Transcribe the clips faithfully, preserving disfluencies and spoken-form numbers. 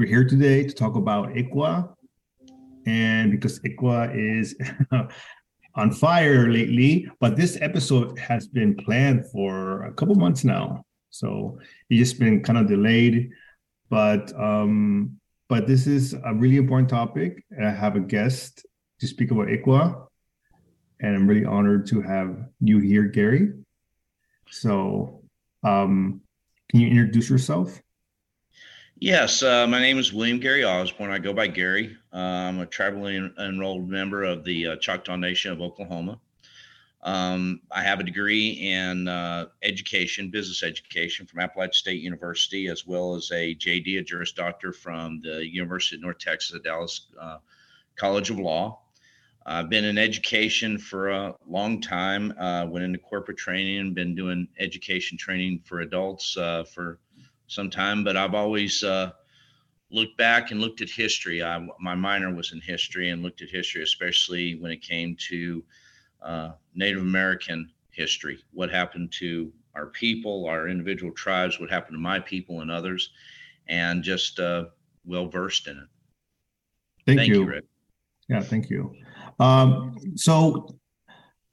We're here today to talk about I C W A, and because I C W A is on fire lately, but this episode has been planned for a couple months now, so it's just been kind of delayed, but um, but this is a really important topic, and I have a guest to speak about I C W A, and I'm really honored to have you here, Gary. So um, can you introduce yourself? Yes, uh, my name is William Gary Osborne. I go by Gary. Uh, I'm a tribally en- enrolled member of the uh, Choctaw Nation of Oklahoma. Um, I have a degree in uh, education, business education from Appalachia State University, as well as a J D, a Juris Doctor from the University of North Texas at Dallas uh, College of Law. I've been in education for a long time, uh, went into corporate training and been doing education training for adults uh, for sometime, but I've always uh, looked back and looked at history. I, my minor was in history and looked at history, especially when it came to uh, Native American history. What happened to our people, our individual tribes, what happened to my people and others, and just uh, well-versed in it. Thank, thank you. you Rick. Yeah, thank you. Um, so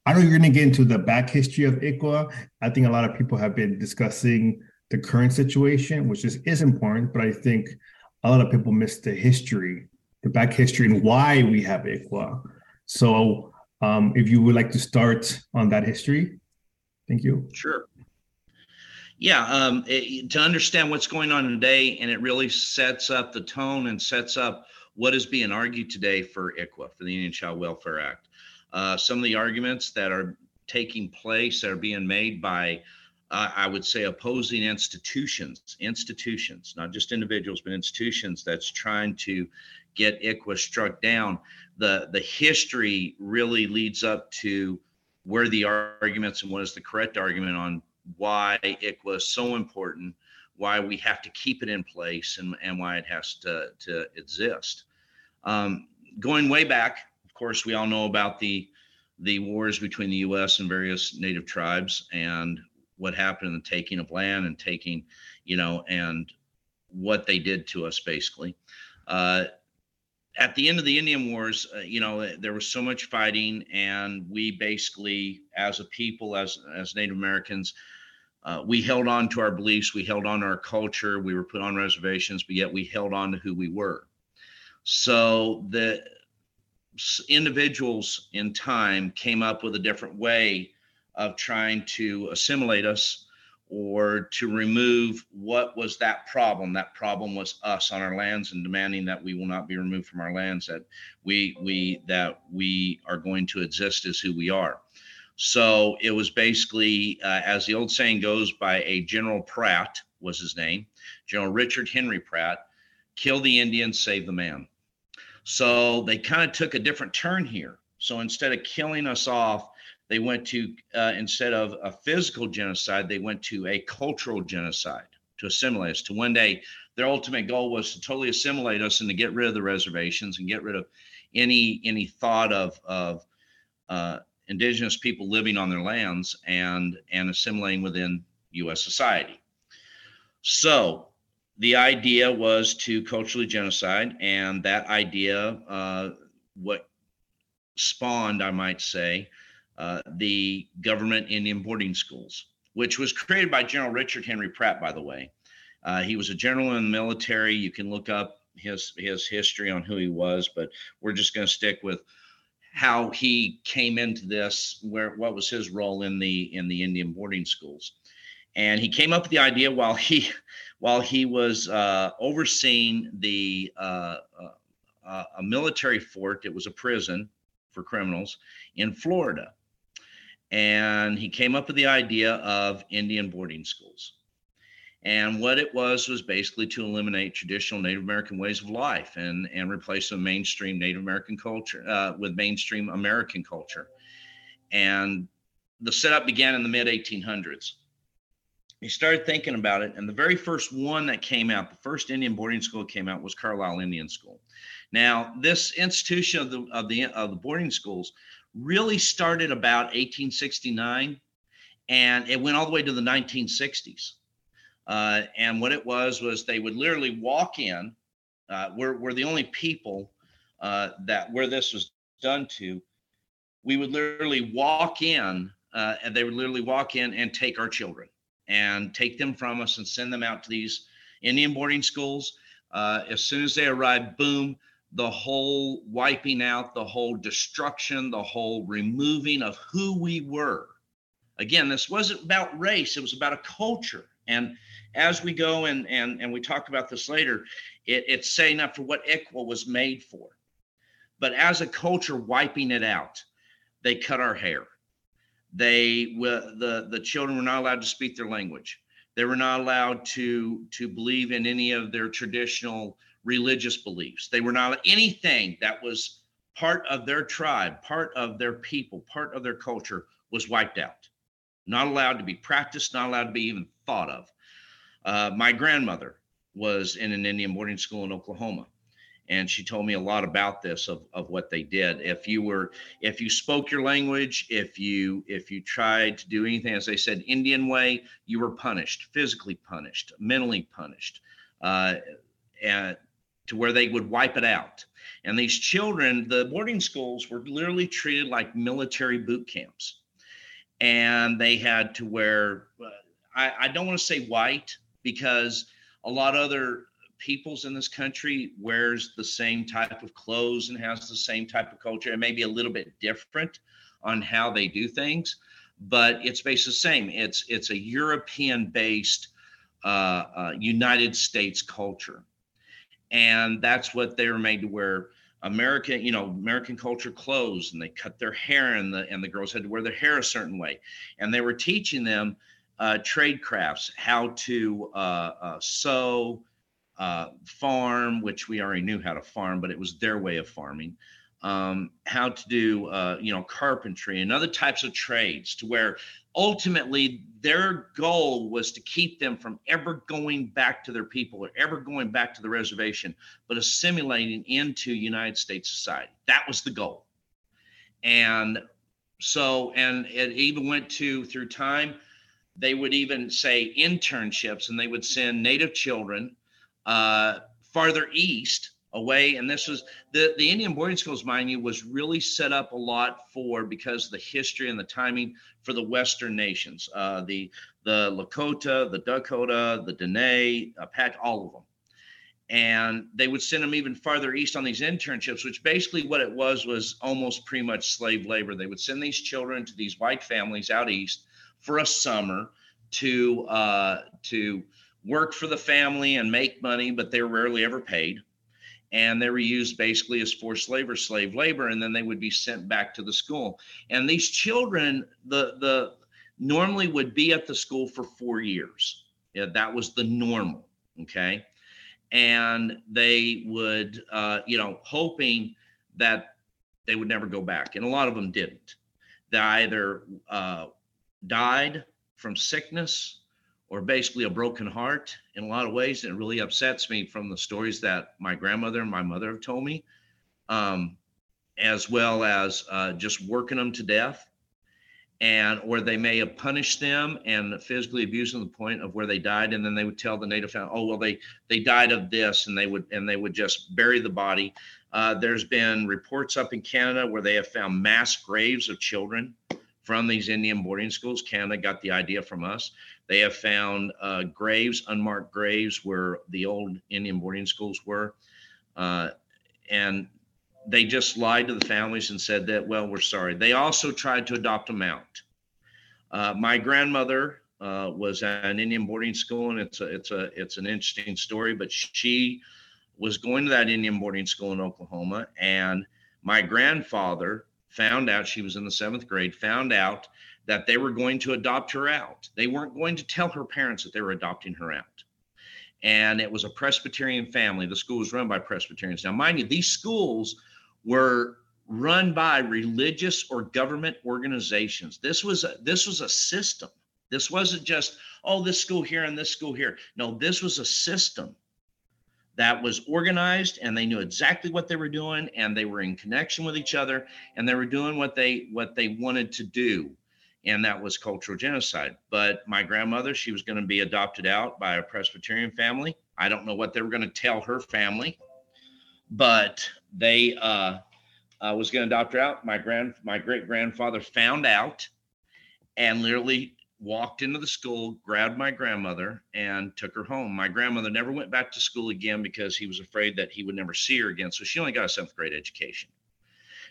I know you're going to get into the back history of I C W A. I think a lot of people have been discussing the current situation, which is, is important, but I think a lot of people miss the history, the back history, and why we have I C W A. So um, if you would like to start on that history, thank you. Sure. Yeah, um, it, to understand what's going on today, and it really sets up the tone and sets up what is being argued today for I C W A, for the Indian Child Welfare Act. Uh, some of the arguments that are taking place, that are being made by Uh, I would say opposing institutions, institutions, not just individuals, but institutions that's trying to get I C W A struck down. The the history really leads up to where the arguments and what is the correct argument on why I C W A is so important, why we have to keep it in place, and, and why it has to, to exist. Um, going way back, of course, we all know about the the wars between the U S and various Native tribes, and what happened in the taking of land and taking, you know, and what they did to us, basically. Uh, at the end of the Indian Wars, uh, you know, there was so much fighting, and we basically, as a people, as as Native Americans, uh, we held on to our beliefs, we held on to our culture, we were put on reservations, but yet we held on to who we were. So the individuals in time came up with a different way of trying to assimilate us or to remove what was that problem. That problem was us on our lands, and demanding that we will not be removed from our lands, that we we that we are going to exist as who we are. So it was basically, uh, as the old saying goes, by a General Pratt was his name, General Richard Henry Pratt, kill the Indian, save the man. So they kind of took a different turn here. So instead of killing us off, they went to, uh, instead of a physical genocide, they went to a cultural genocide to assimilate us. To one day, their ultimate goal was to totally assimilate us and to get rid of the reservations and get rid of any any thought of of uh, indigenous people living on their lands and and assimilating within U S society. So the idea was to culturally genocide, and that idea, uh, what spawned, I might say, Uh, the government Indian boarding schools, which was created by General Richard Henry Pratt, by the way. Uh, he was a general in the military. You can look up his his history on who he was, but we're just going to stick with how he came into this, where what was his role in the in the Indian boarding schools. And he came up with the idea while he while he was uh, overseeing the uh, uh, a military fort. It was a prison for criminals in Florida. And he came up with the idea of Indian boarding schools. And what it was was basically to eliminate traditional Native American ways of life and, and replace them with mainstream Native American culture, uh, with mainstream American culture. And the setup began in the mid eighteen hundreds. He started thinking about it, and the very first one that came out, the first Indian boarding school that came out, was Carlisle Indian School. Now, this institution of the of the of the boarding schools really started about eighteen sixty-nine, and it went all the way to the nineteen sixties. Uh, and what it was was they would literally walk in Uh, we're, we're the only people uh, that where this was done to, we would literally walk in uh, and they would literally walk in and take our children and take them from us and send them out to these Indian boarding schools. Uh, as soon as they arrived, boom, the whole wiping out, the whole destruction, the whole removing of who we were. Again, this wasn't about race. It was about a culture. And as we go and and, and we talk about this later, it, it's setting up for what I C W A was made for. But as a culture, wiping it out, they cut our hair. They the the children were not allowed to speak their language. They were not allowed to to believe in any of their traditional religious beliefs. They were not anything that was part of their tribe, part of their people, part of their culture was wiped out. Not allowed to be practiced, not allowed to be even thought of. Uh, my grandmother was in an Indian boarding school in Oklahoma, and she told me a lot about this of, of what they did. If you were, if you spoke your language, if you if you tried to do anything, as they said, Indian way, you were punished, physically punished, mentally punished, uh, and to where they would wipe it out. And these children, the boarding schools were literally treated like military boot camps. And they had to wear, I, I don't want to say white, because a lot of other peoples in this country wears the same type of clothes and has the same type of culture. It may be a little bit different on how they do things, but it's basically the same. It's it's a European-based uh, uh, United States culture. And that's what they were made to wear. American, you know, American culture clothes, and they cut their hair, and the and the girls had to wear their hair a certain way, and they were teaching them uh, trade crafts, how to uh, uh, sew, uh, farm, which we already knew how to farm, but it was their way of farming, um, how to do, uh, you know, carpentry and other types of trades, to where ultimately their goal was to keep them from ever going back to their people or ever going back to the reservation, but assimilating into United States society. That was the goal. And so, and it even went to, through time, they would even say internships, and they would send Native children uh, farther east away. And this was the, the Indian boarding schools, mind you, was really set up a lot for, because of the history and the timing, for the Western nations, uh, the, the Lakota, the Dakota, the Dene, Apache, all of them. And they would send them even farther east on these internships, which basically what it was, was almost pretty much slave labor. They would send these children to these white families out east for a summer to, uh, to work for the family and make money, but they were rarely ever paid. And they were used basically as forced labor, slave labor, and then they would be sent back to the school. And these children, the the normally would be at the school for four years. Yeah, that was the normal, okay? And they would, uh, you know, hoping that they would never go back. And a lot of them didn't. They either uh, died from sickness, or basically a broken heart in a lot of ways. And it really upsets me from the stories that my grandmother and my mother have told me, um, as well as uh, just working them to death. And, or they may have punished them and physically abused them to the point of where they died. And then they would tell the Native family, oh, well, they, they died of this, and they would, and they would just bury the body. Uh, there's been reports up in Canada where they have found mass graves of children from these Indian boarding schools. Canada got the idea from us. They have found uh, graves, unmarked graves, where the old Indian boarding schools were. Uh, and they just lied to the families and said that, well, we're sorry. They also tried to adopt them out. Uh, my grandmother uh, was at an Indian boarding school, and it's a, it's a, it's an interesting story, but she was going to that Indian boarding school in Oklahoma, and my grandfather found out, she was in the seventh grade, found out that they were going to adopt her out. They weren't going to tell her parents that they were adopting her out. And it was a Presbyterian family. The school was run by Presbyterians. Now, mind you, these schools were run by religious or government organizations. This was a, this was a system. This wasn't just, oh, this school here and this school here. No, this was a system that was organized, and they knew exactly what they were doing, and they were in connection with each other, and they were doing what they what they wanted to do, and that was cultural genocide. But my grandmother, she was going to be adopted out by a Presbyterian family. I don't know what they were going to tell her family, but they uh, uh, was going to adopt her out. My grand, my great grandfather found out and literally walked into the school, grabbed my grandmother, and took her home. My grandmother never went back to school again because he was afraid that he would never see her again. So she only got a seventh grade education.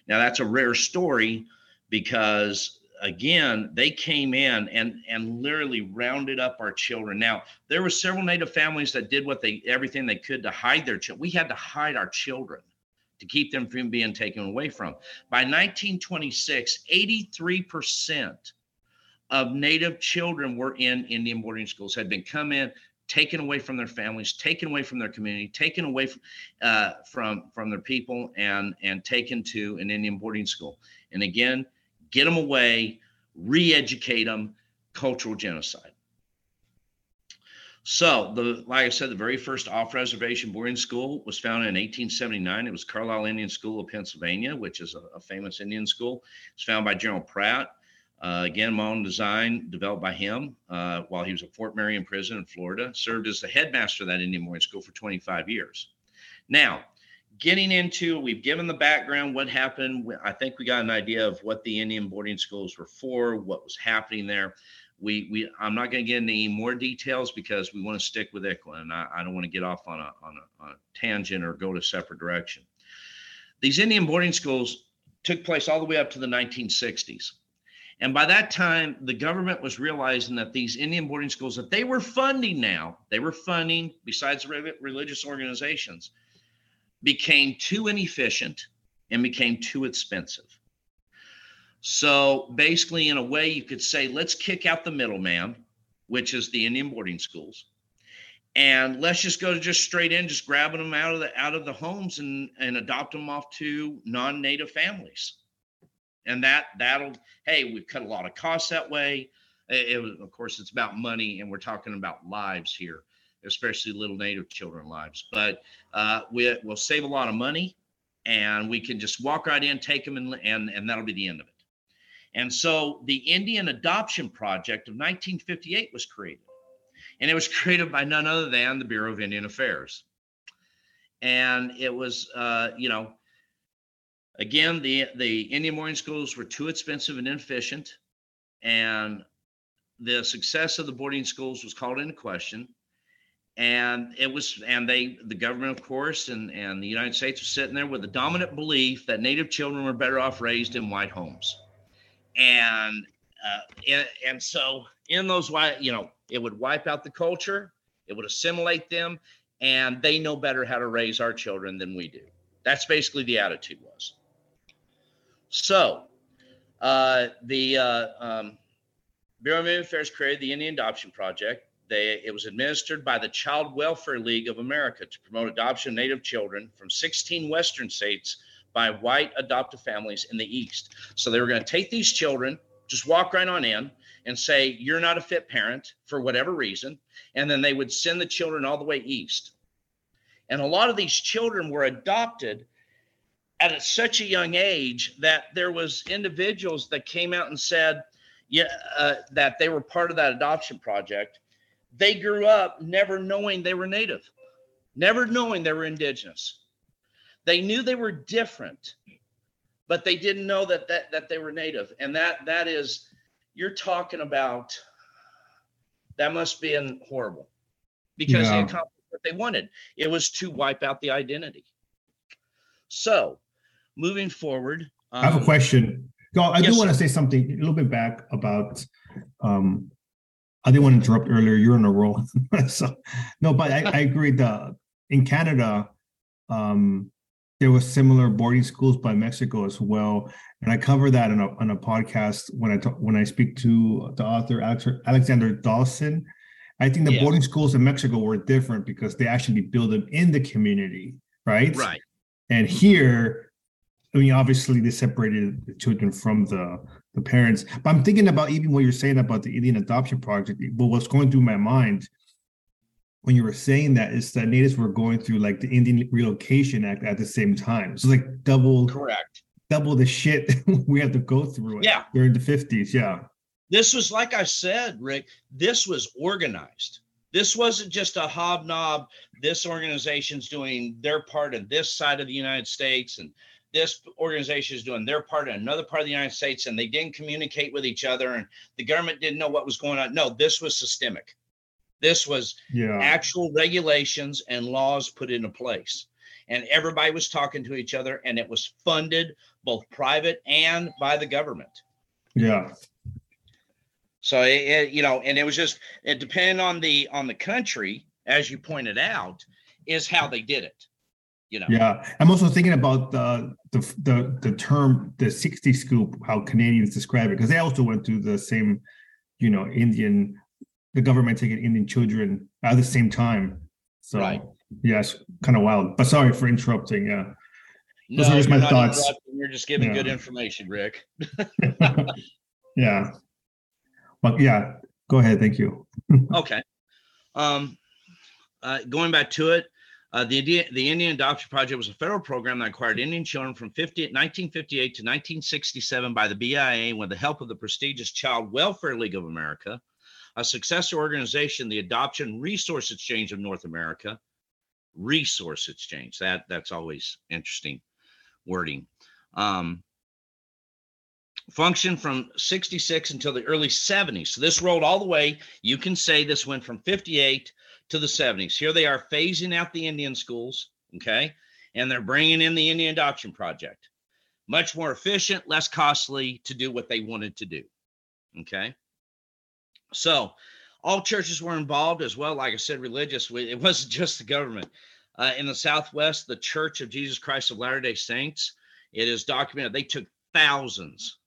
Now that's a rare story because, again, they came in and and literally rounded up our children. Now, there were several Native families that did what they everything they could to hide their children. We had to hide our children to keep them from being taken away from. By nineteen twenty-six, eighty-three percent of Native children were in Indian boarding schools, had been come in, taken away from their families, taken away from their community, taken away from uh, from, from their people, and, and taken to an Indian boarding school. And again, get them away, re-educate them, cultural genocide. So, the like I said, the very first off-reservation boarding school was founded in eighteen seventy-nine. It was Carlisle Indian School of Pennsylvania, which is a, a famous Indian school. It's founded by General Pratt. Uh, again, my own design developed by him uh, while he was at Fort Marion prison in Florida. Served as the headmaster of that Indian boarding school for twenty-five years. Now, getting into, we've given the background, what happened. I think we got an idea of what the Indian boarding schools were for, what was happening there. We, we, I'm not going to get into any more details because we want to stick with I C W A, and I, I don't want to get off on a, on a, on a tangent or go to a separate direction. These Indian boarding schools took place all the way up to the nineteen sixties. And by that time, the government was realizing that these Indian boarding schools that they were funding now, they were funding, besides re- religious organizations, became too inefficient and became too expensive. So basically, in a way, you could say, let's kick out the middleman, which is the Indian boarding schools, and let's just go to just straight in, just grabbing them out of the out of the homes and, and adopt them off to non-Native families. And that that'll, hey, we've cut a lot of costs that way. It, it, of course, it's about money, and we're talking about lives here, especially little Native children lives. But uh, we, we'll save a lot of money, and we can just walk right in, take them, and, and, and that'll be the end of it. And so the Indian Adoption Project of nineteen fifty-eight was created. And it was created by none other than the Bureau of Indian Affairs. And it was, uh, you know, again, the, the Indian boarding schools were too expensive and inefficient. And the success of the boarding schools was called into question. And it was, and they, the government, of course, and, and the United States was sitting there with the dominant belief that Native children were better off raised in white homes. And, uh, and, and so in those white, you know, it would wipe out the culture, it would assimilate them, and they know better how to raise our children than we do. That's basically the attitude was. So uh, the uh, um, Bureau of Indian Affairs created the Indian Adoption Project. They, it was administered by the Child Welfare League of America to promote adoption of Native children from sixteen Western states by white adoptive families in the East. So they were going to take these children, just walk right on in and say, you're not a fit parent for whatever reason. And then they would send the children all the way east. And a lot of these children were adopted at a, such a young age that there was individuals that came out and said yeah, uh, that they were part of that adoption project. They grew up never knowing they were Native, never knowing they were Indigenous. They knew they were different, but they didn't know that that, that they were Native. And that that is, you're talking about, that must be horrible because yeah. They accomplished what they wanted. It was to wipe out the identity. So moving forward. Um, I have a question. No, I yes, do want to say something a little bit back about um, I didn't want to interrupt earlier. You're in a roll. so, no, but I, I agree that in Canada, um, there were similar boarding schools by Mexico as well. And I cover that on a, on a podcast when I talk, when I speak to the author, Alexander Dawson. I think the yeah. boarding schools in Mexico were different because they actually build them in the community, right? Right. And here, I mean, obviously they separated the children from the the parents, but I'm thinking about even what you're saying about the Indian Adoption Project. But what's going through my mind when you were saying that is that Natives were going through like the Indian Relocation Act at the same time. So it's like double, correct, double the shit we had to go through. Yeah, during the fifties. Yeah, this was like I said, Rick. This was organized. This wasn't just a hobnob. This organization's doing their part in this side of the United States, and this organization is doing their part in another part of the United States, and they didn't communicate with each other, and the government didn't know what was going on. No, this was systemic. This was yeah. actual regulations and laws put into place, and everybody was talking to each other, and it was funded both private and by the government. Yeah. So, it, it, you know, and it was just, it depended on the, on the country, as you pointed out, is how they did it. You know. Yeah, I'm also thinking about the the the, the term the sixty scoop, how Canadians describe it, because they also went through the same, you know, Indian, the government taking Indian children at the same time. So right. yeah, it's kind of wild. But sorry for interrupting. Yeah, no, those are just my thoughts. You're just giving yeah. good information, Rick. yeah, but yeah, go ahead. Thank you. okay, um, uh, going back to it. Uh, the, the Indian Adoption Project was a federal program that acquired Indian children from nineteen fifty-eight to nineteen sixty-seven by the B I A with the help of the prestigious Child Welfare League of America, a successor organization, the Adoption Resource Exchange of North America. Resource Exchange, that that's always interesting wording. Um, functioned from sixty-six until the early seventies. So this rolled all the way. You can say this went from fifty-eight to the seventies. Here they are phasing out the Indian schools, okay? And they're bringing in the Indian Adoption Project. Much more efficient, less costly to do what they wanted to do, okay? So all churches were involved as well. Like I said, religious, it wasn't just the government. Uh, in the Southwest, the Church of Jesus Christ of Latter-day Saints, it is documented they took thousands,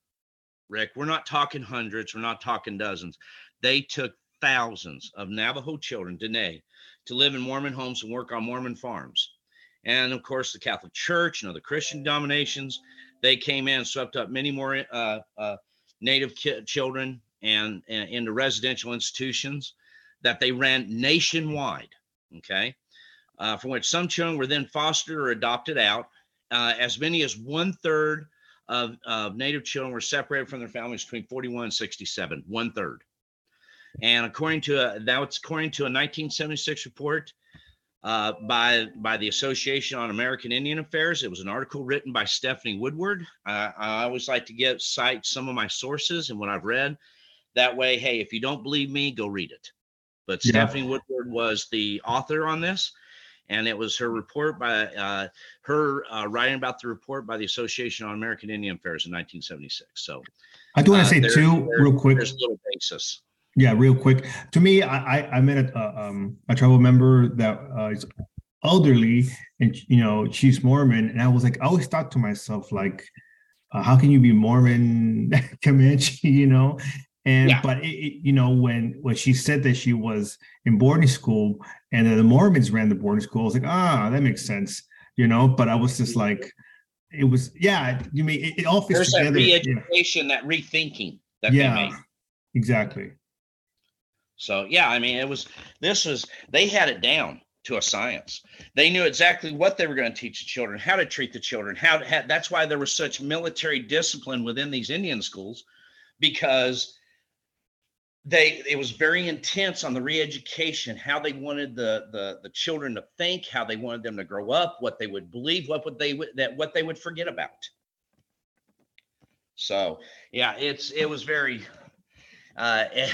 Rick. We're not talking hundreds. We're not talking dozens. They took thousands of Navajo children, Diné, to live in Mormon homes and work on Mormon farms. And of course, the Catholic Church and other Christian denominations, they came in and swept up many more uh, uh, Native ki- children and, and into residential institutions that they ran nationwide, okay, uh, from which some children were then fostered or adopted out. Uh, as many as one-third of, of Native children were separated from their families between forty-one and sixty-seven, one-third. And according to a, that's according to a nineteen seventy-six report uh, by by the Association on American Indian Affairs. It was an article written by Stephanie Woodward. Uh, I always like to get cite some of my sources and what I've read. That way, hey, if you don't believe me, go read it. But yeah. Stephanie Woodward was the author on this, and it was her report by uh, her uh, writing about the report by the Association on American Indian Affairs in nineteen seventy-six. So I do want to uh, say too, real quick. There's a little basis. Yeah, real quick. To me, I I, I met a uh, um, a tribal member that uh, is elderly, and you know she's Mormon, and I was like, I always thought to myself like, uh, how can you be Mormon Comanche, you know? And yeah. but it, it, you know when when she said that she was in boarding school and that the Mormons ran the boarding school, I was like, ah, that makes sense, you know. But I was just like, it was yeah. You mean it, it all fits There's together? There's that re-education, yeah. that rethinking that yeah, they make. Exactly. So, yeah, I mean, it was, this was, they had it down to a science. They knew exactly what they were going to teach the children, how to treat the children, how to, how, that's why there was such military discipline within these Indian schools, because they, it was very intense on the re-education, how they wanted the, the, the children to think, how they wanted them to grow up, what they would believe, what would they, that what they would forget about. So, yeah, it's, it was very, uh, it,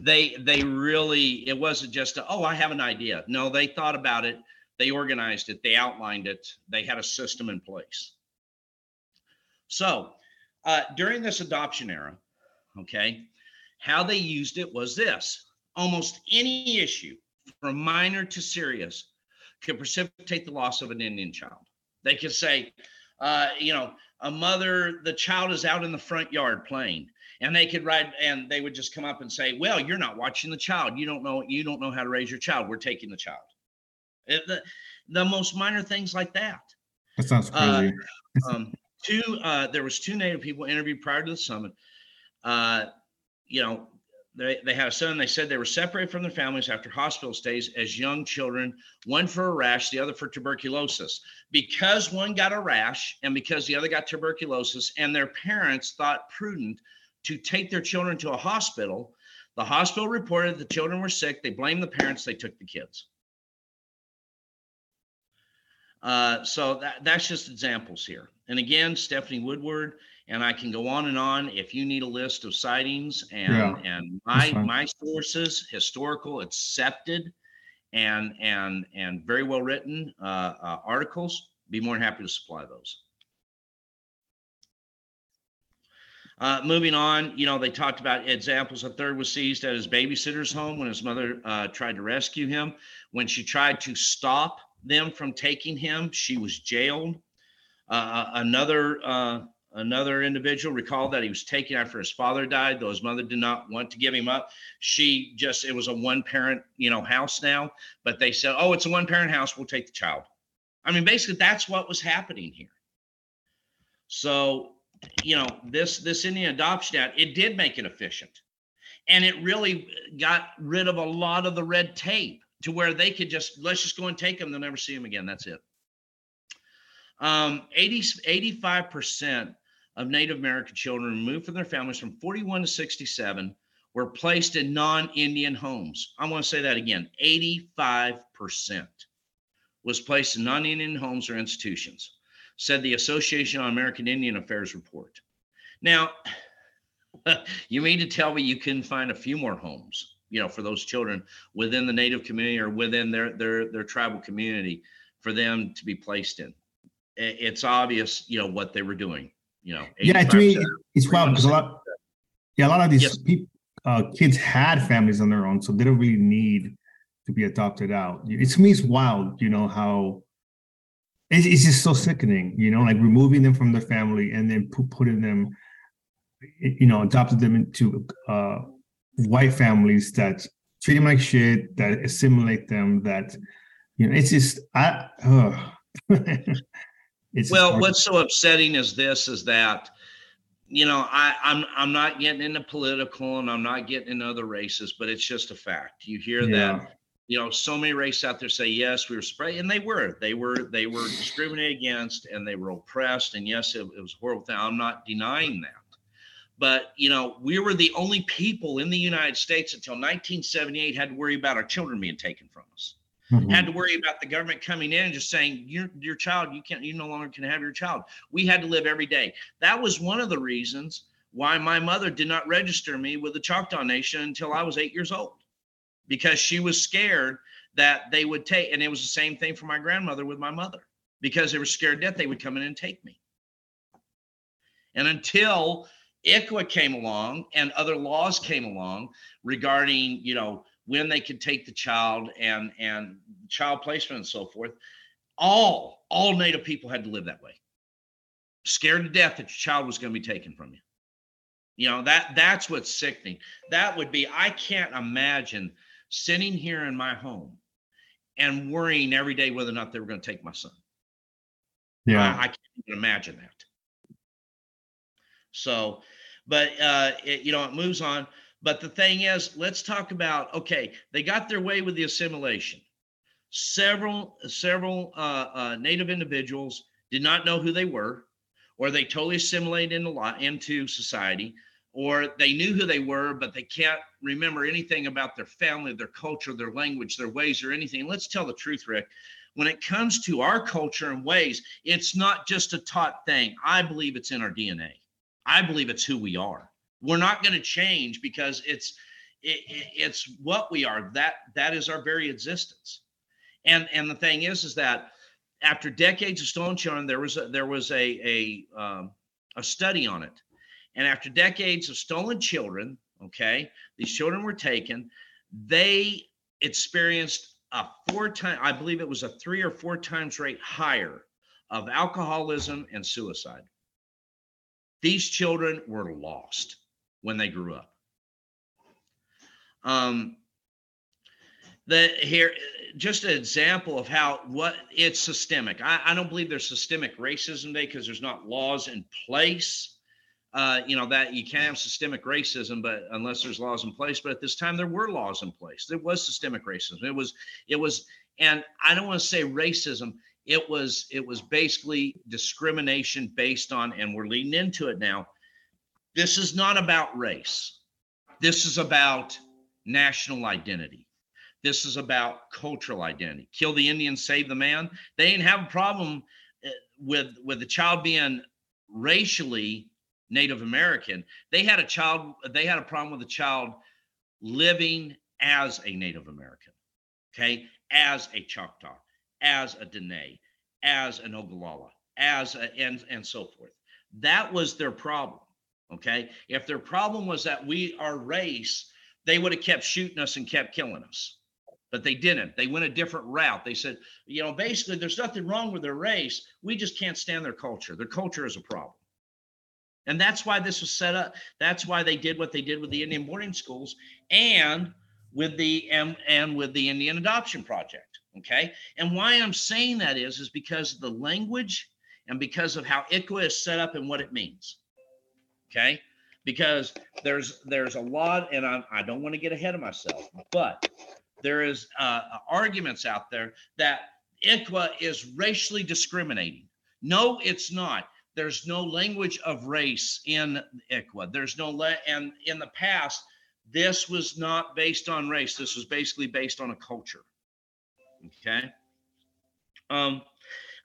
They they really, it wasn't just, a, oh, I have an idea. No, they thought about it. They organized it. They outlined it. They had a system in place. So uh, during this adoption era, okay, how they used it was this. Almost any issue from minor to serious could precipitate the loss of an Indian child. They could say, uh, you know, a mother, the child is out in the front yard playing. And they could write, and they would just come up and say, "Well, you're not watching the child. You don't know. You don't know how to raise your child. We're taking the child." It, the, the most minor things like that. That sounds crazy. Uh, um, two. Uh, there was two Native people interviewed prior to the summit. Uh, you know, they they had a son. They said they were separated from their families after hospital stays as young children. One for a rash, the other for tuberculosis. Because one got a rash, and because the other got tuberculosis, and their parents thought prudent to take their children to a hospital, The hospital reported the children were sick. They blamed the parents. They took the kids. Uh, so that, that's just examples here. And again, Stephanie Woodward, and I can go on and on. If you need a list of sightings and, yeah, and my, my sources, historical, accepted, and and and very well written uh, uh, articles, be more than happy to supply those. Uh, moving on, you know, they talked about examples. A third was seized at his babysitter's home when his mother uh, tried to rescue him. When she tried to stop them from taking him, she was jailed. Uh, another uh, another individual recalled that he was taken after his father died, though his mother did not want to give him up. She just, it was a one-parent, you know, house now, but they said, oh, it's a one-parent house, we'll take the child. I mean, basically, that's what was happening here. So, you know, this this Indian Adoption Act, it did make it efficient, and it really got rid of a lot of the red tape to where they could just, let's just go and take them, they'll never see them again, that's it. Um, eighty, eighty-five percent of Native American children removed from their families from forty-one to sixty-seven were placed in non-Indian homes. I want to say that again, eighty-five percent was placed in non-Indian homes or institutions, said the Association on American Indian Affairs report. Now, you mean to tell me you couldn't find a few more homes, you know, for those children within the Native community or within their their their tribal community for them to be placed in? It's obvious, you know, what they were doing, you know. Yeah, to me, it's probably because a lot, yeah, a lot of these yes. people, uh, kids had families on their own, so they don't really need to be adopted out. It's, to me, it's wild, you know, how it's, it's just so sickening, you know, like removing them from their family and then putting them, you know, adopted them into uh, white families that treat them like shit, that assimilate them, that, you know, it's just, I, uh, It's well, important. What's so upsetting is this, is that, you know, I, I'm I'm not getting into political and I'm not getting into other races, but it's just a fact. You hear yeah. that, you know, so many races out there say, yes, we were sprayed. And they were, they were, they were discriminated against and they were oppressed. And yes, it, it was a horrible thing. I'm not denying that. But, you know, we were the only people in the United States until nineteen seventy-eight had to worry about our children being taken from us. Mm-hmm. Had to worry about the government coming in and just saying, your, your child, you can't, you no longer can have your child. We had to live every day. That was one of the reasons why my mother did not register me with the Choctaw Nation until I was eight years old, because she was scared that they would take, and it was the same thing for my grandmother with my mother, because they were scared that they would come in and take me. And until I C W A came along and other laws came along regarding, you know, when they could take the child and and child placement and so forth, all all Native people had to live that way, scared to death that your child was going to be taken from you. You know, that that's what's sickening. That would be, I can't imagine sitting here in my home and worrying every day whether or not they were going to take my son. Yeah, I, I can't even imagine that. So, but uh, it, you know, it moves on. But the thing is, let's talk about, okay, they got their way with the assimilation. Several several uh, uh, Native individuals did not know who they were, or they totally assimilated into, into society, or they knew who they were, but they can't remember anything about their family, their culture, their language, their ways, or anything. Let's tell the truth, Rick. When it comes to our culture and ways, it's not just a taught thing. I believe it's in our D N A. I believe it's who we are. We're not going to change because it's it, it, it's what we are. That that is our very existence. And and the thing is, is that after decades of stolen children, there was a, there was a a um, a study on it. And after decades of stolen children, okay, these children were taken. They experienced a four time, I believe it was a three or four times rate higher of alcoholism and suicide. These children were lost when they grew up. Um, the here, just an example of how what it's systemic. I, I don't believe there's systemic racism today because there's not laws in place. Uh, you know, that you can't have systemic racism, but unless there's laws in place. But at this time, there were laws in place. There was systemic racism. It was, it was, and I don't want to say racism. It was, it was basically discrimination based on, and we're leading into it now. This is not about race. This is about national identity. This is about cultural identity. Kill the Indian, save the man. They ain't have a problem with, with the child being racially Native American. They had a child, they had a problem with a child living as a Native American, okay? As a Choctaw, as a Diné, as an Ogallala, as a, and, and so forth. That was their problem, okay? If their problem was that we are race, they would have kept shooting us and kept killing us, but they didn't. They went a different route. They said, you know, basically there's nothing wrong with their race. We just can't stand their culture. Their culture is a problem. And that's why this was set up. That's why they did what they did with the Indian boarding schools and with the and, and with the Indian Adoption Project. Okay. And why I'm saying that is, is because of the language and because of how I C W A is set up and what it means. Okay. Because there's there's a lot, and I, I don't want to get ahead of myself, but there is uh, arguments out there that I C W A is racially discriminating. No, it's not. There's no language of race in I C W A. There's no, le- and in the past, this was not based on race. This was basically based on a culture. Okay. Um,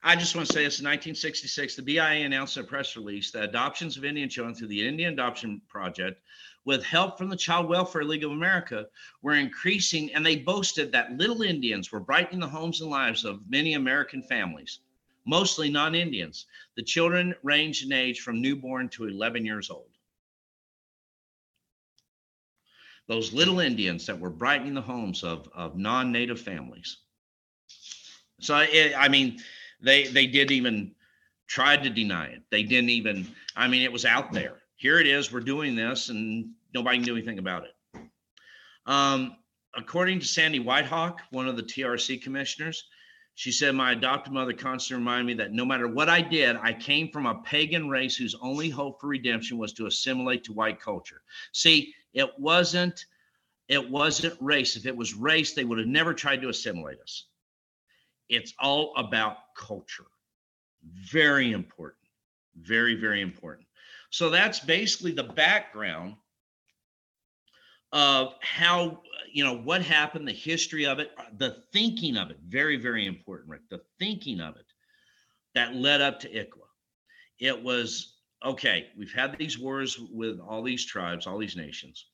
I just want to say this. In nineteen sixty-six, the B I A announced in a press release that adoptions of Indian children through the Indian Adoption Project, with help from the Child Welfare League of America, were increasing, and they boasted that little Indians were brightening the homes and lives of many American families, mostly non-Indians. The children ranged in age from newborn to eleven years old. Those little Indians that were brightening the homes of, of non-Native families. So, it, I mean, they they didn't even try to deny it. They didn't even, I mean, it was out there. Here it is, we're doing this, and nobody can do anything about it. Um, according to Sandy Whitehawk, one of the T R C commissioners, she said, my adopted mother constantly reminded me that no matter what I did, I came from a pagan race whose only hope for redemption was to assimilate to white culture. See, it wasn't, it wasn't race. If it was race, they would have never tried to assimilate us. It's all about culture. Very important. Very, very important. So that's basically the background of how, you know, what happened, the history of it, the thinking of it, very, very important, Rick, the thinking of it that led up to I C W A. It was, okay, we've had these wars with all these tribes, all these nations.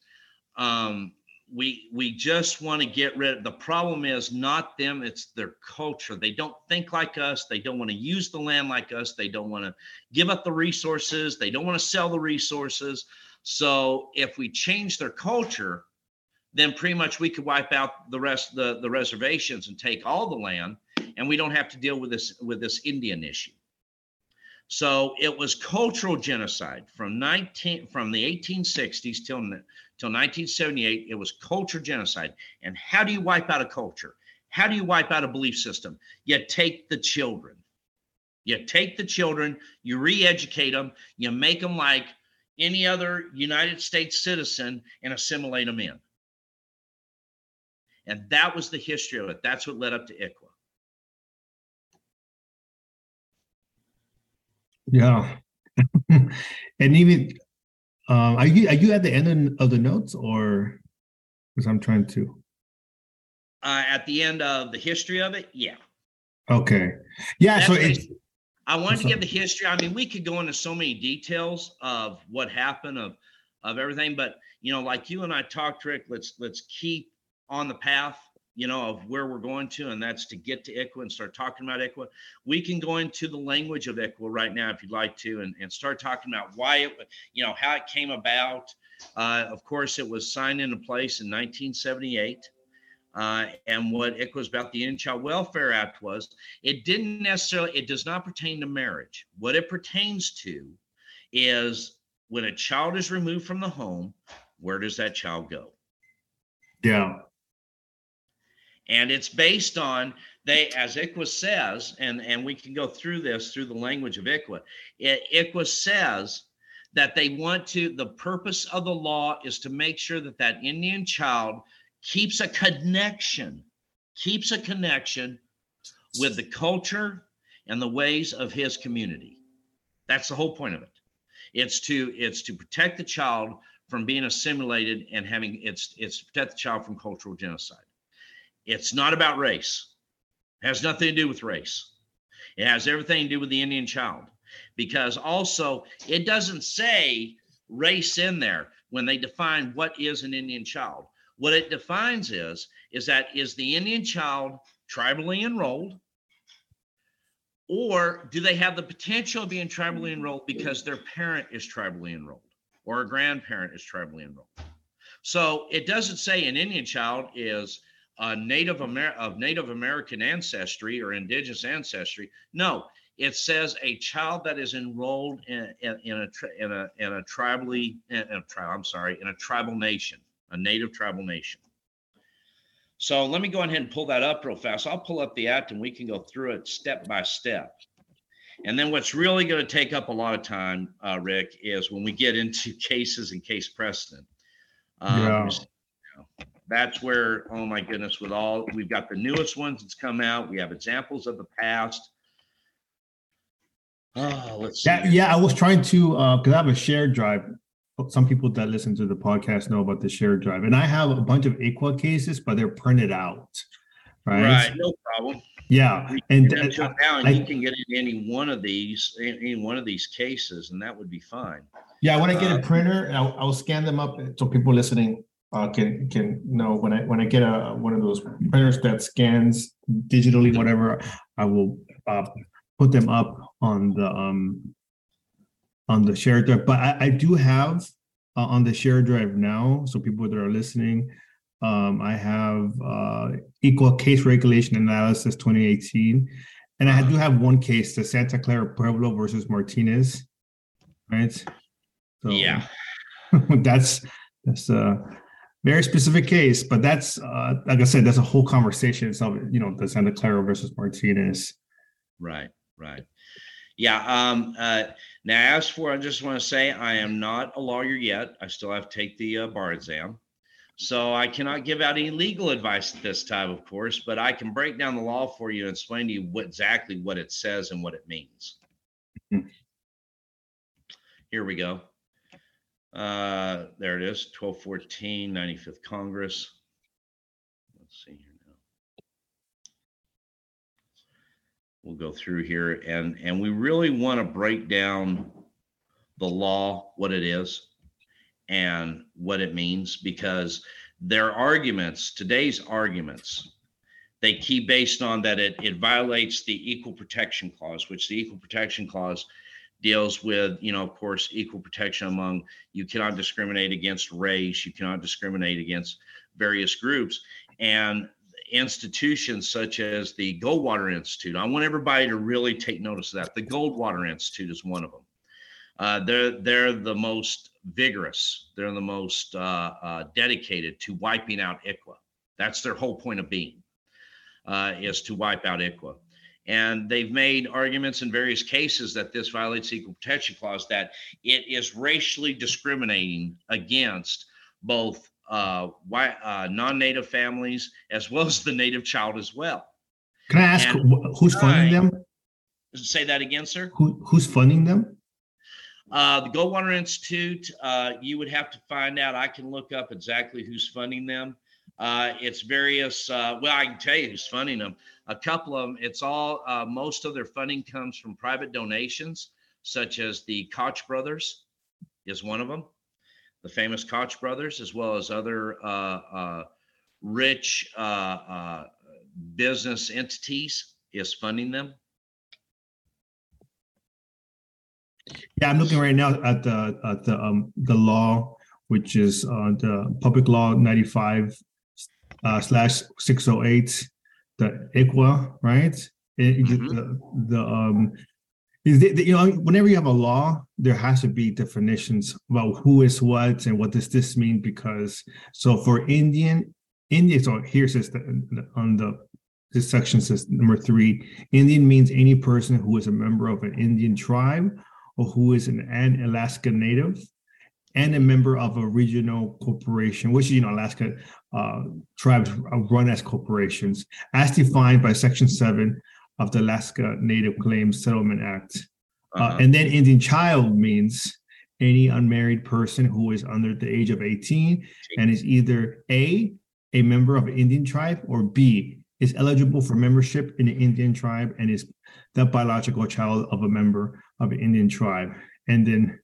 Um, we we just want to get rid of, the problem is not them, it's their culture. They don't think like us. They don't want to use the land like us. They don't want to give up the resources. They don't want to sell the resources. So if we change their culture, then pretty much we could wipe out the rest of the, the reservations and take all the land, and we don't have to deal with this with this Indian issue. So it was cultural genocide from nineteen from the eighteen sixties till, till nineteen seventy-eight. It was cultural genocide. And how do you wipe out a culture? How do you wipe out a belief system? You take the children. You take the children, you re-educate them, you make them like any other United States citizen and assimilate them in. And that was the history of it. That's what led up to I C W A. Yeah. And even, um, are you are you at the end of the notes, or because I'm trying to? Uh, at the end of the history of it, yeah. Okay. Yeah. That's so it's. I wanted to give the history. I mean, we could go into so many details of what happened, of of everything, but you know, like you and I talked, Rick. Let's let's keep on the path, you know, of where we're going to, and that's to get to I C W A and start talking about I C W A. We can go into the language of I C W A right now if you'd like to, and, and start talking about why it, you know, how it came about. Uh, of course, it was signed into place in nineteen seventy-eight, uh, and what I C W A was about, the Indian Child Welfare Act was, it didn't necessarily, it does not pertain to marriage. What it pertains to is when a child is removed from the home, where does that child go? Yeah. And it's based on, they, as I C W A says, and, and we can go through this through the language of I C W A. It, I C W A says that they want to, the purpose of the law is to make sure that that Indian child keeps a connection, keeps a connection with the culture and the ways of his community. That's the whole point of it. It's to, it's to protect the child from being assimilated and having it's it's to protect the child from cultural genocide. It's not about race. It has nothing to do with race. It has everything to do with the Indian child, because also it doesn't say race in there when they define what is an Indian child. What it defines is is that is the Indian child tribally enrolled, or do they have the potential of being tribally enrolled because their parent is tribally enrolled or a grandparent is tribally enrolled? So it doesn't say an Indian child is a Native Amer- of Native American ancestry or indigenous ancestry. No, it says a child that is enrolled in, in, in a in a in a tribally in a tri- I'm sorry in a tribal nation, a Native tribal nation. So let me go ahead and pull that up real fast. I'll pull up the act and we can go through it step by step. And then what's really going to take up a lot of time, uh, Rick, is when we get into cases and case precedent. Um, yeah. That's where, oh my goodness, with all, we've got the newest ones that's come out. We have examples of the past. Oh, let's see. That, yeah, I was trying to, uh, because I have a shared drive. Some people that listen to the podcast know about the shared drive. And I have a bunch of I C W A cases, but they're printed out. Right, right, no problem. Yeah. We, and th- now and I, you can get in any one of these, any one of these cases, and that would be fine. Yeah, when I get uh, a printer, I'll, I'll scan them up so people listening Uh, can can know when I when I get a one of those printers that scans digitally whatever, I will uh, put them up on the um on the shared drive. But I, I do have uh, on the shared drive now. So people that are listening, um, I have uh, I C W A case regulation analysis twenty eighteen, and I do have one case, the Santa Clara Pueblo versus Martinez, right? So, yeah, that's that's uh. Very specific case, but that's, uh, like I said, that's a whole conversation itself, you know, the Santa Clara versus Martinez. Right, right. Yeah. Um, uh, now, as for, I just want to say, I am not a lawyer yet. I still have to take the uh, bar exam. So I cannot give out any legal advice at this time, of course, but I can break down the law for you and explain to you what, exactly what it says and what it means. Mm-hmm. Here we go. Uh, there it is, twelve fourteen, ninety-fifth Congress. Let's see here now. We'll go through here, and, and we really want to break down the law, what it is, and what it means, because their arguments, today's arguments, they keep based on that it, it violates the Equal Protection Clause, which the Equal Protection Clause deals with, you know, of course, equal protection among, you cannot discriminate against race, you cannot discriminate against various groups, and institutions such as the Goldwater Institute. I want everybody to really take notice of that. The Goldwater Institute is one of them. Uh, they're, they're the most vigorous, they're the most uh, uh, dedicated to wiping out I C W A. That's their whole point of being, uh, is to wipe out I C W A. And they've made arguments in various cases that this violates the Equal Protection Clause, that it is racially discriminating against both uh, white, uh, non-Native families as well as the Native child as well. Can I ask and who's funding I, them? Say that again, sir? Who, who's funding them? Uh, the Goldwater Institute, uh, you would have to find out. I can look up exactly who's funding them. Uh, it's various, uh, well, I can tell you who's funding them. A couple of them, it's all, uh, most of their funding comes from private donations, such as the Koch brothers is one of them, the famous Koch brothers, as well as other uh, uh, rich uh, uh, business entities is funding them. Yeah, I'm looking right now at the, at the, um, the law, which is uh, the Public Law ninety-five. Uh, slash six oh eight, the I C W A, right? It, mm-hmm. The, the um, is the, the, you know, whenever you have a law, there has to be definitions about who is what and what does this mean. Because so for Indian, Indian, so here says the, on the this section says number three, Indian means any person who is a member of an Indian tribe or who is an, an Alaska Native and a member of a regional corporation, which, you know, Alaska uh, tribes are run as corporations, as defined by Section seven of the Alaska Native Claims Settlement Act. Uh-huh. Uh, and then Indian child means any unmarried person who is under the age of eighteen and is either A, a member of an Indian tribe, or B, is eligible for membership in an Indian tribe and is the biological child of a member of an Indian tribe. And then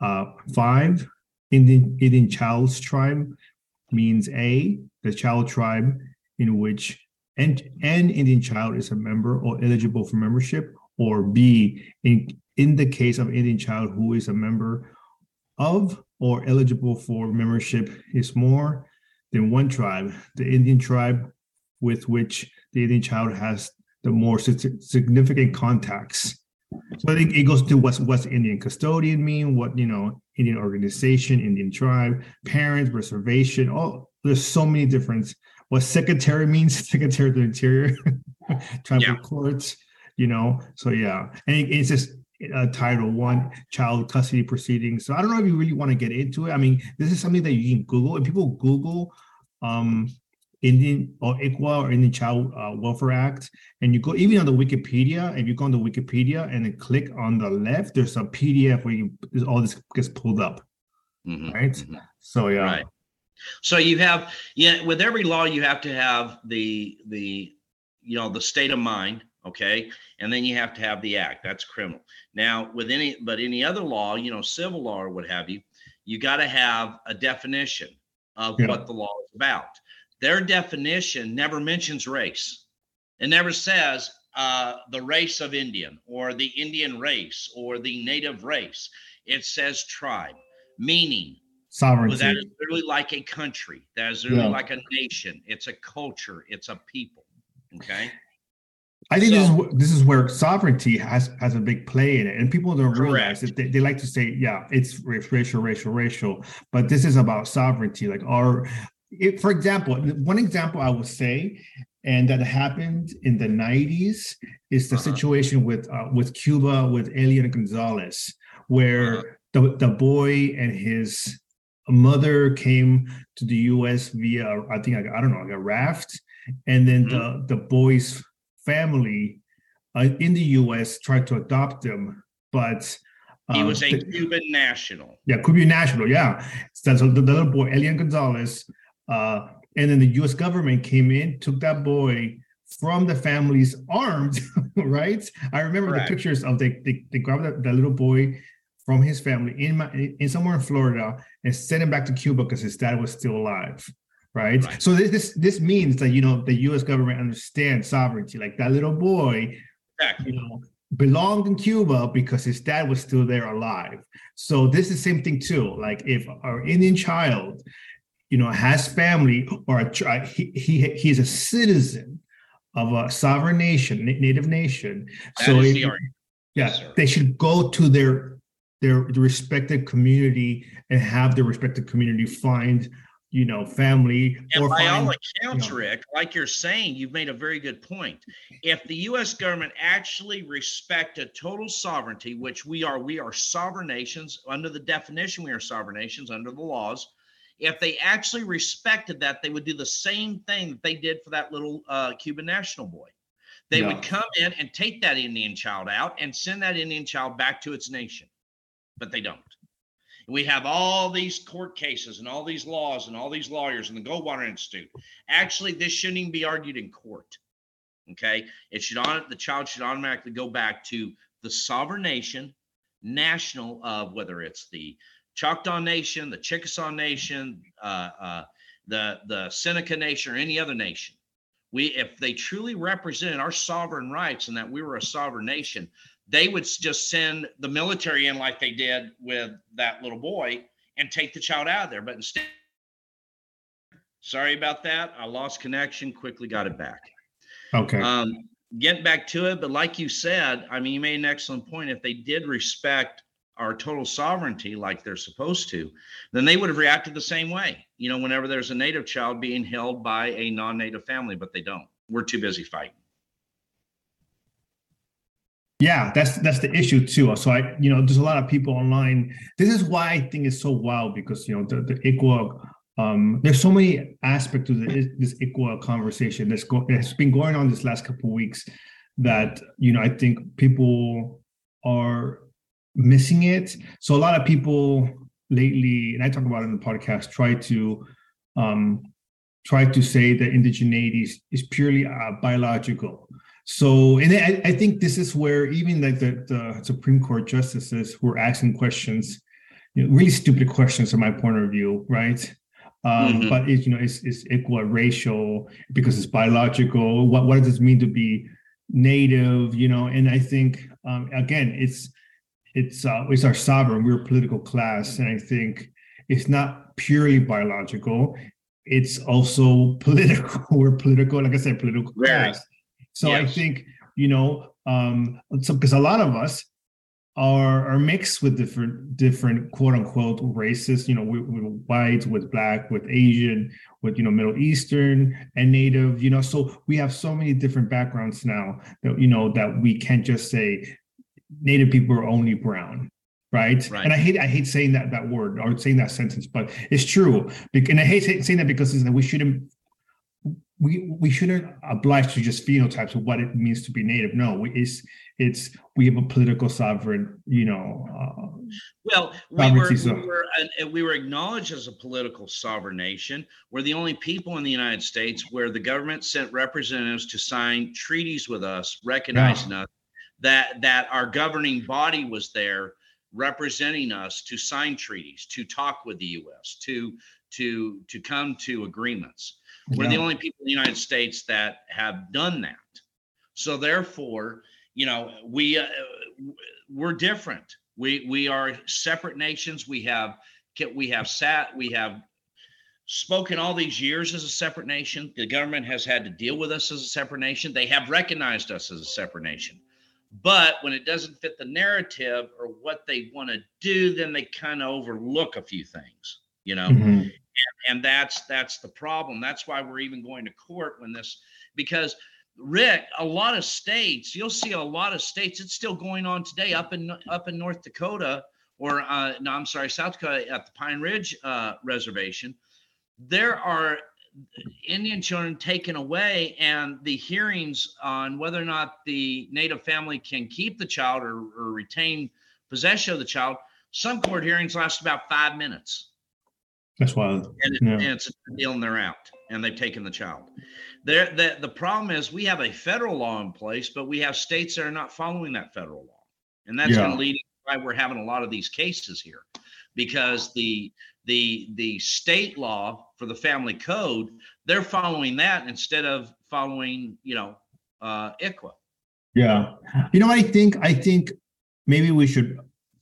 uh, five, Indian, Indian child's tribe means A, the child tribe in which an, an Indian child is a member or eligible for membership, or B, in, in the case of Indian child who is a member of or eligible for membership is more than one tribe, the Indian tribe with which the Indian child has the more significant contacts. So I think it goes to what's, what's Indian custodian mean, what, you know, Indian organization, Indian tribe, parents, reservation, all, there's so many different, what secretary means, secretary of the interior, tribal yeah. courts, you know, so yeah. And it, it's just uh, title one, child custody proceedings. So I don't know if you really want to get into it. I mean, this is something that you can Google, and people Google um, Indian or I C W A or Indian Child uh, Welfare Act, and you go even on the Wikipedia, and you go on the Wikipedia and then click on the left, there's a P D F where you, all this gets pulled up, mm-hmm. right? Mm-hmm. So yeah. Right. So you have, yeah, with every law you have to have the the you know the state of mind, okay, and then you have to have the act. That's criminal. Now with any but any other law, you know, civil law or what have you, you got to have a definition of yeah. what the law is about. Their definition never mentions race. It never says uh, the race of Indian or the Indian race or the native race. It says tribe, meaning sovereignty. Well, that is really like a country. That is really yeah. like a nation. It's a culture. It's a people. Okay. I think so, this is this is where sovereignty has, has a big play in it, and people don't correct. realize that they, they like to say, yeah, it's racial, racial, racial, but this is about sovereignty. Like our It, for example, one example I would say, and that happened in the nineties, is the uh-huh. situation with uh, with Cuba, with Elian Gonzalez, where uh-huh. the, the boy and his mother came to the U S via, I think, I, I don't know, like a raft. And then mm-hmm. the, the boy's family uh, in the U S tried to adopt him, but... Um, he was a the, Cuban national. Yeah, Cuban national, yeah. So the, the little boy, Elian Gonzalez... Uh, and then the U S government came in, took that boy from the family's arms, right? I remember right. the pictures of they they, they grabbed that, that little boy from his family in my, in somewhere in Florida and sent him back to Cuba because his dad was still alive, right? right. So this, this this means that, you know, the U S government understands sovereignty. Like that little boy, exactly. you know, belonged in Cuba because his dad was still there alive. So this is the same thing too. Like if our Indian child, you know, has family or a tribe, he, he he's a citizen of a sovereign nation, native nation. That so if, the yeah, sir. they should go to their their respective community and have their respective community find, you know, family. And or by find, all accounts, you know, Rick, like you're saying, you've made a very good point. If the U S government actually respected total sovereignty, which we are, we are sovereign nations under the definition, we are sovereign nations under the laws. If they actually respected that, they would do the same thing that they did for that little uh, Cuban national boy. They yeah. would come in and take that Indian child out and send that Indian child back to its nation, but they don't. And we have all these court cases and all these laws and all these lawyers in the Goldwater Institute. Actually, this shouldn't even be argued in court, okay? It should on the child should automatically go back to the sovereign nation, national of whether it's the Choctaw Nation, the Chickasaw Nation, uh, uh, the the Seneca Nation, or any other nation. We, if they truly represented our sovereign rights and that we were a sovereign nation, they would just send the military in like they did with that little boy and take the child out of there. But instead, sorry about that. I lost connection, quickly got it back. Okay. Um, getting back to it, but like you said, I mean, you made an excellent point. If they did respect our total sovereignty like they're supposed to, then they would have reacted the same way, you know, whenever there's a native child being held by a non-native family, but they don't. We're too busy fighting. Yeah, that's that's the issue too. So I, you know, there's a lot of people online. This is why I think it's so wild because, you know, the, the I C W A, um, there's so many aspects to the, this I C W A conversation that's go, that's been going on this last couple of weeks that, you know, I think people are missing it. So a lot of people lately, and I talk about it in the podcast, try to um, try to say that indigeneity is, is purely uh, biological. So, and I, I think this is where even like the, the Supreme Court justices who are asking questions, you know, really stupid questions from my point of view, right? Um, mm-hmm. But it's, you know, it's, it's I C W A racial because it's biological. What what does it mean to be Native? You know, and I think um, again, it's it's uh, it's our sovereign. We're a political class, and I think it's not purely biological. It's also political. We're political, like I said, political class. Yes. So yes. I think, you know, um, so because a lot of us are are mixed with different different quote unquote races, you know, with, with whites, with black, with Asian, with, you know, Middle Eastern and Native, you know, so we have so many different backgrounds now that, you know, that we can't just say Native people are only brown. Right? Right. And I hate I hate saying that that word or saying that sentence, but it's true. And I hate saying that because it's that we shouldn't we we shouldn't oblige to just phenotypes of what it means to be Native. No, it's it's we have a political sovereign, you know. Uh, well, we were, so. we, were an, we were acknowledged as a political sovereign nation. We're the only people in the United States where the government sent representatives to sign treaties with us, recognizing yeah. us that that our governing body was there representing us to sign treaties, to talk with the U S, to to to come to agreements. We're yeah. the only people in the United States that have done that. So therefore, you know, we uh, we're different. We we are separate nations. We have we have sat we have spoken all these years as a separate nation. The government has had to deal with us as a separate nation. They have recognized us as a separate nation. But when it doesn't fit the narrative or what they want to do, then they kind of overlook a few things, you know. Mm-hmm. And that's that's the problem. That's why we're even going to court when this, because Rick, a lot of states, you'll see a lot of states, it's still going on today up in up in North Dakota or uh, no, I'm sorry, South Dakota at the Pine Ridge uh, reservation. There are Indian children taken away, and the hearings on whether or not the Native family can keep the child or, or retain possession of the child. Some court hearings last about five minutes. That's wild. And, it, yeah. and it's a deal and they're out and they've taken the child. There, the, the problem is we have a federal law in place, but we have states that are not following that federal law. And that's yeah. going to lead to why we're having a lot of these cases here, because the the the state law for the family code, they're following that instead of following, you know, uh, I C W A. Yeah. You know, I think I think maybe we should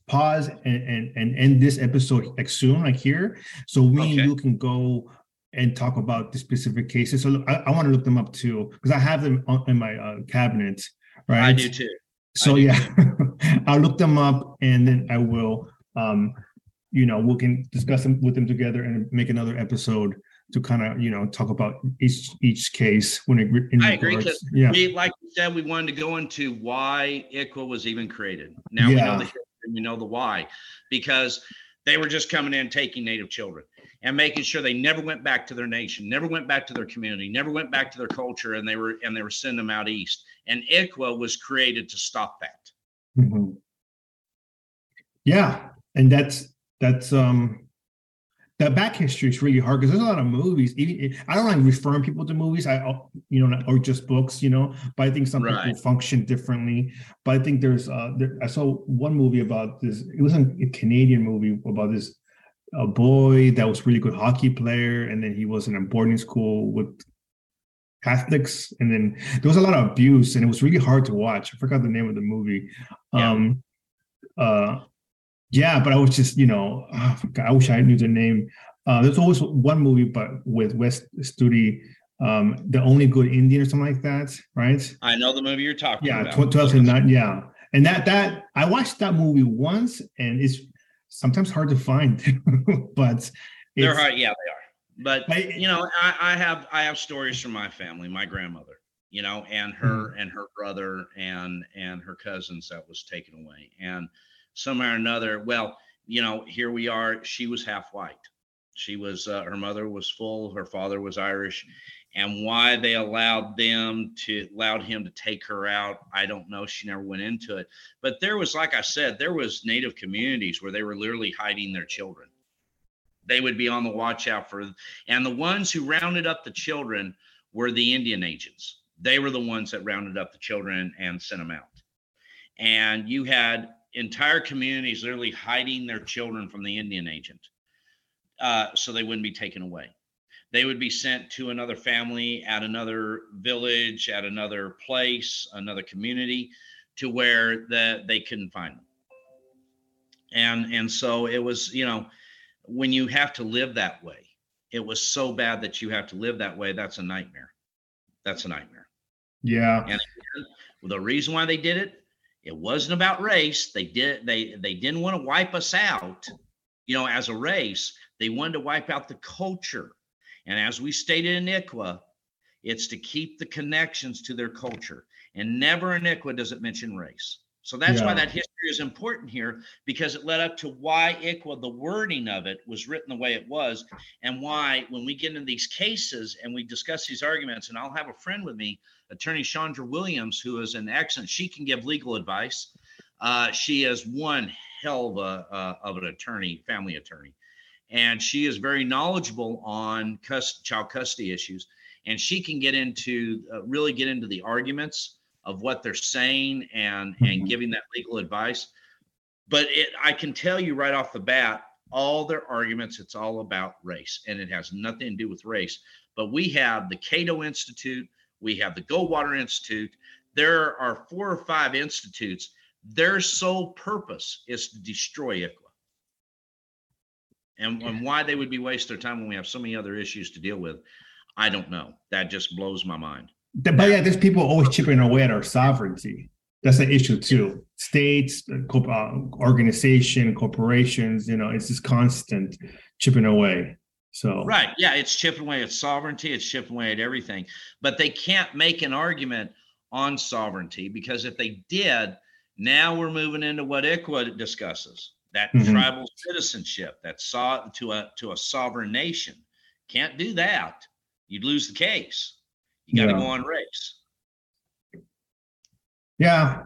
pause and, and, and end this episode like soon, like here. So we okay. and you can go and talk about the specific cases. So look, I, I want to look them up too, because I have them on, in my uh, cabinet, right? I do too. So do yeah, too. I'll look them up and then I will, um, you know, we can discuss them with them together and make another episode to kind of, you know, talk about each each case. When it, in I agree, because yeah. we, like you said, we wanted to go into why I C W A was even created. Now yeah. we know the And we know the why, because they were just coming in taking Native children and making sure they never went back to their nation, never went back to their community, never went back to their culture, and they were and they were sending them out east. And I C W A was created to stop that. Mm-hmm. Yeah, and that's that's um that back history is really hard, because there's a lot of movies. Even I don't like referring people to movies, I you know, or just books, you know. But I think some right. people function differently. But I think there's, uh, there, I saw one movie about this. It was a Canadian movie about this a boy that was a really good hockey player, and then he was in a boarding school with Catholics, and then there was a lot of abuse, and it was really hard to watch. I forgot the name of the movie. Yeah. Um, uh, Yeah, but I was just, you know, oh, God, I wish I knew the name. Uh, there's always one movie, but with West Studi, um, The Only Good Indian or something like that, right? I know the movie you're talking yeah, about. Yeah, two thousand nine, yeah. And that, that I watched that movie once, and it's sometimes hard to find, but they're hard, yeah, they are. But, but you know, I, I have I have stories from my family, my grandmother, you know, and her mm-hmm. and her brother and and her cousins that was taken away, and somehow or another, well, you know, here we are. She was half white, She was, uh, her mother was full, her father was Irish, and why they allowed them to, allowed him to take her out, I don't know. She never went into it, but there was, like I said, there was Native communities where they were literally hiding their children. They would be on the watch out for, and the ones who rounded up the children were the Indian agents. They were the ones that rounded up the children and sent them out. And you had entire communities literally hiding their children from the Indian agent. Uh, so they wouldn't be taken away. They would be sent to another family at another village, at another place, another community, to where the, they couldn't find them. And, and so it was, you know, when you have to live that way, it was so bad that you have to live that way. That's a nightmare. That's a nightmare. Yeah. And the reason why they did it, it wasn't about race. They did, they, they didn't want to wipe us out, you know, as a race. They wanted to wipe out the culture. And as we stated in I C W A, it's to keep the connections to their culture. And never in I C W A does it mention race. So that's yeah. why that history is important here, because it led up to why I C W A, the wording of it, was written the way it was, and why when we get into these cases and we discuss these arguments, and I'll have a friend with me, Attorney Chandra Williams, who is an excellent, she can give legal advice. Uh, she is one hell of, a, uh, of an attorney, family attorney, and she is very knowledgeable on cust- child custody issues, and she can get into, uh, really get into the arguments of what they're saying and, and giving that legal advice. But it, I can tell you right off the bat, all their arguments, it's all about race, and it has nothing to do with race. But we have the Cato Institute, we have the Goldwater Institute. There are four or five institutes. Their sole purpose is to destroy I C W A, and, yeah. and why they would be wasting their time when we have so many other issues to deal with, I don't know. That just blows my mind. But yeah, there's people always chipping away at our sovereignty. That's an issue too. States, organization, corporations, you know, it's just constant chipping away. So right. Yeah, it's chipping away at sovereignty. It's chipping away at everything. But they can't make an argument on sovereignty, because if they did, now we're moving into what I C W A discusses, that mm-hmm. tribal citizenship, that so- to a to a sovereign nation. Can't do that. You'd lose the case. You got to yeah. go on race. Yeah,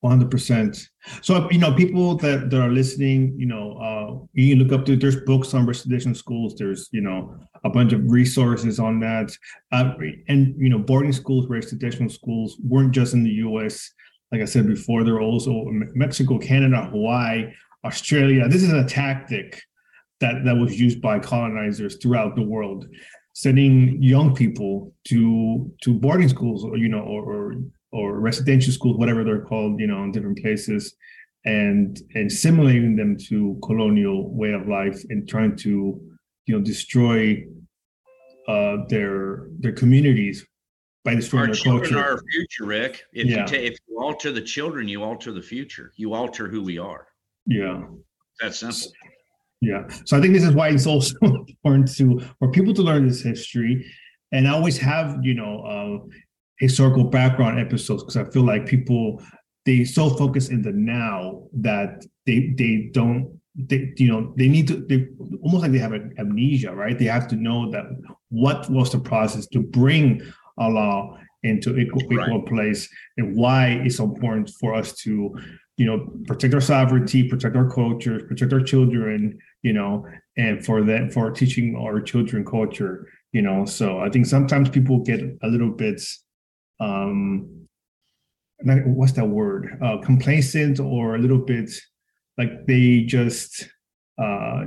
one hundred percent. So, you know, people that, that are listening, you know, uh, you can look up to, there's books on residential schools. There's, you know, a bunch of resources on that. Uh, and, you know, boarding schools, residential schools weren't just in the U S. Like I said before, they're also in Mexico, Canada, Hawaii, Australia. This is a tactic that, that was used by colonizers throughout the world, sending young people to to boarding schools, or, you know, or, or or residential schools, whatever they're called, you know, in different places, and and assimilating them to colonial way of life, and trying to, you know, destroy uh, their their communities by destroying our their children, culture. Our future, Rick. If yeah. you ta- if you alter the children, you alter the future. You alter who we are. Yeah, that's simple. Yeah. So I think this is why it's also important to for people to learn this history, and I always have, you know, uh, historical background episodes, because I feel like people, they so focus in the now that they they don't, they, you know, they need to, they almost like they have an amnesia, right? They have to know that what was the process to bring a law into equal, equal right. place, and why it's important for us to, you know, protect our sovereignty, protect our cultures, protect our children, you know, and for that, for teaching our children culture, you know. So I think sometimes people get a little bit, um, like, what's that word? Uh, complacent, or a little bit like they just uh,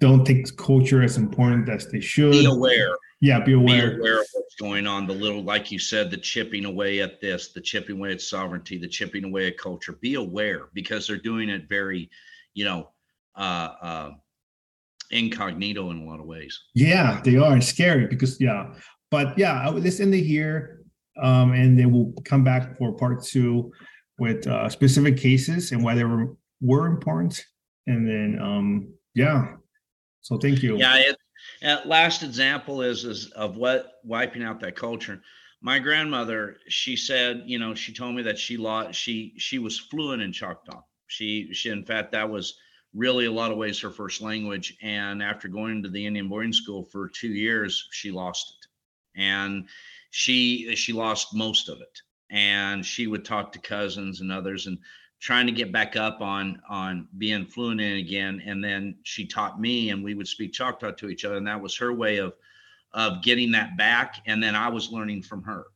don't take culture as important as they should. Be aware. Yeah, be aware. Be aware of what's going on. The little, like you said, the chipping away at this, the chipping away at sovereignty, the chipping away at culture. Be aware, because they're doing it very, you know, uh, uh, incognito in a lot of ways. Yeah, they are, and scary because, yeah. But yeah, I would listen to here, um, and then we'll come back for part two with uh, specific cases and why they were, were important. And then, um, yeah. So thank you. Yeah. It- Uh, last example is, is of what wiping out that culture. My grandmother, she said, you know, she told me that she lost, she, she was fluent in Choctaw. She, she, in fact, that was really a lot of ways her first language. And after going to the Indian boarding school for two years, she lost it. And she she lost most of it. And she would talk to cousins and others and trying to get back up on on being fluent in it again. And then she taught me, and we would speak Choctaw to each other. And that was her way of of getting that back. And then I was learning from her.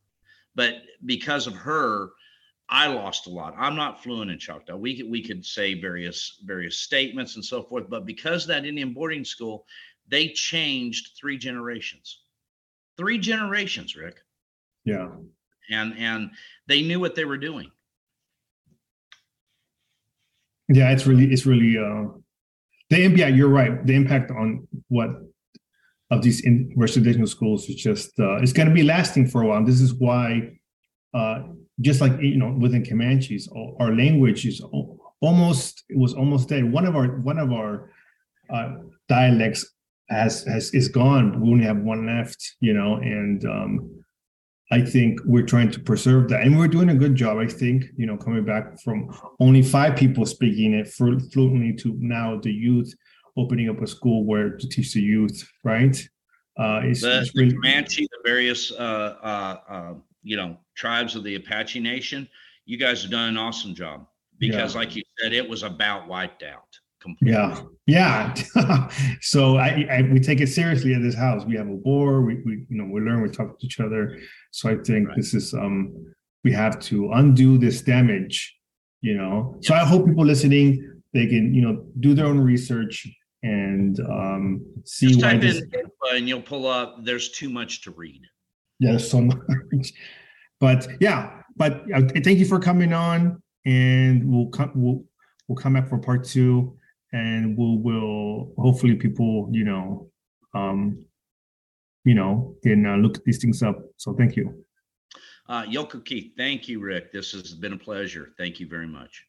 But because of her, I lost a lot. I'm not fluent in Choctaw. We could, we could say various various statements and so forth, but because that Indian boarding school, they changed three generations. Three generations, Rick. Yeah. And and they knew what they were doing. Yeah, it's really it's really uh, the impact. You're right. The impact on what of these in, residential schools is just uh, it's going to be lasting for a while. This is why. Uh, Just like, you know, within Comanches, our language is almost, it was almost dead. One of our one of our uh, dialects has has is gone. We only have one left, you know, and um, I think we're trying to preserve that. And we're doing a good job, I think, you know, coming back from only five people speaking it fluently to now the youth, opening up a school where to teach the youth, right? Uh, it's, the, it's really- the Comanche, the various, uh, uh, uh, you know, tribes of the Apache Nation, you guys have done an awesome job because, yeah. like you said, it was about wiped out completely. Yeah, yeah. so I, I, we take it seriously at this house. We have a war. We, we, you know, we learn. We talk to each other. So I think right. this is um, we have to undo this damage. You know. Yeah. So I hope people listening, they can, you know, do their own research and um, see. Just why type this- in and you'll pull up. There's too much to read. Yes, so much. But yeah, but uh, thank you for coming on, and we'll come we'll we'll come back for part two, and we'll will hopefully people you know um you know can uh, look these things up. So thank you, uh, Yoko Keith. Thank you, Rick. This has been a pleasure. Thank you very much.